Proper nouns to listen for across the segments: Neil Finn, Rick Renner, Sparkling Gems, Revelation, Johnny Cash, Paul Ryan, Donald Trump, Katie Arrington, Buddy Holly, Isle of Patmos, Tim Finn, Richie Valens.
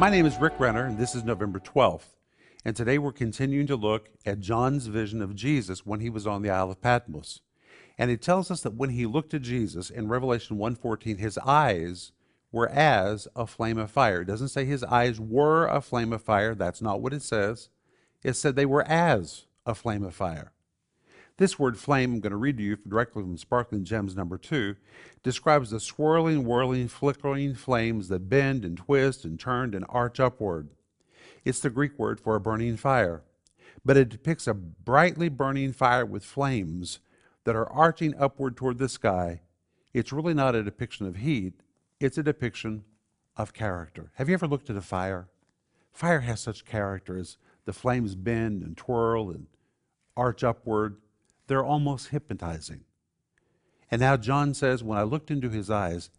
My name is Rick Renner, and this is November 12th. And today we're continuing to look at John's vision of Jesus when he was on the Isle of Patmos. And it tells us that when he looked at Jesus in Revelation 1:14, his eyes were as a flame of fire. It doesn't say his eyes were a flame of fire. That's not what it says. It said they were as a flame of fire. This word flame, I'm going to read to you directly from Sparkling Gems number 2, describes the swirling, whirling, flickering flames that bend and twist and turn and arch upward. It's the Greek word for a burning fire, but it depicts a brightly burning fire with flames that are arching upward toward the sky. It's really not a depiction of heat, it's a depiction of character. Have you ever looked at a fire? Fire has such character as the flames bend and twirl and arch upward. They're almost hypnotizing. And now John says, when I looked into his eyes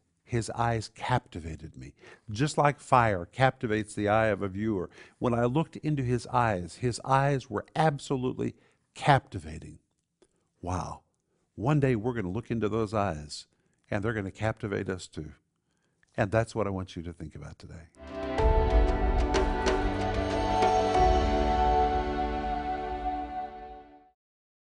captivated me. Just like fire captivates the eye of a viewer. When I looked into his eyes were absolutely captivating. Wow. One day we're going to look into those eyes, and they're going to captivate us too. And that's what I want you to think about today.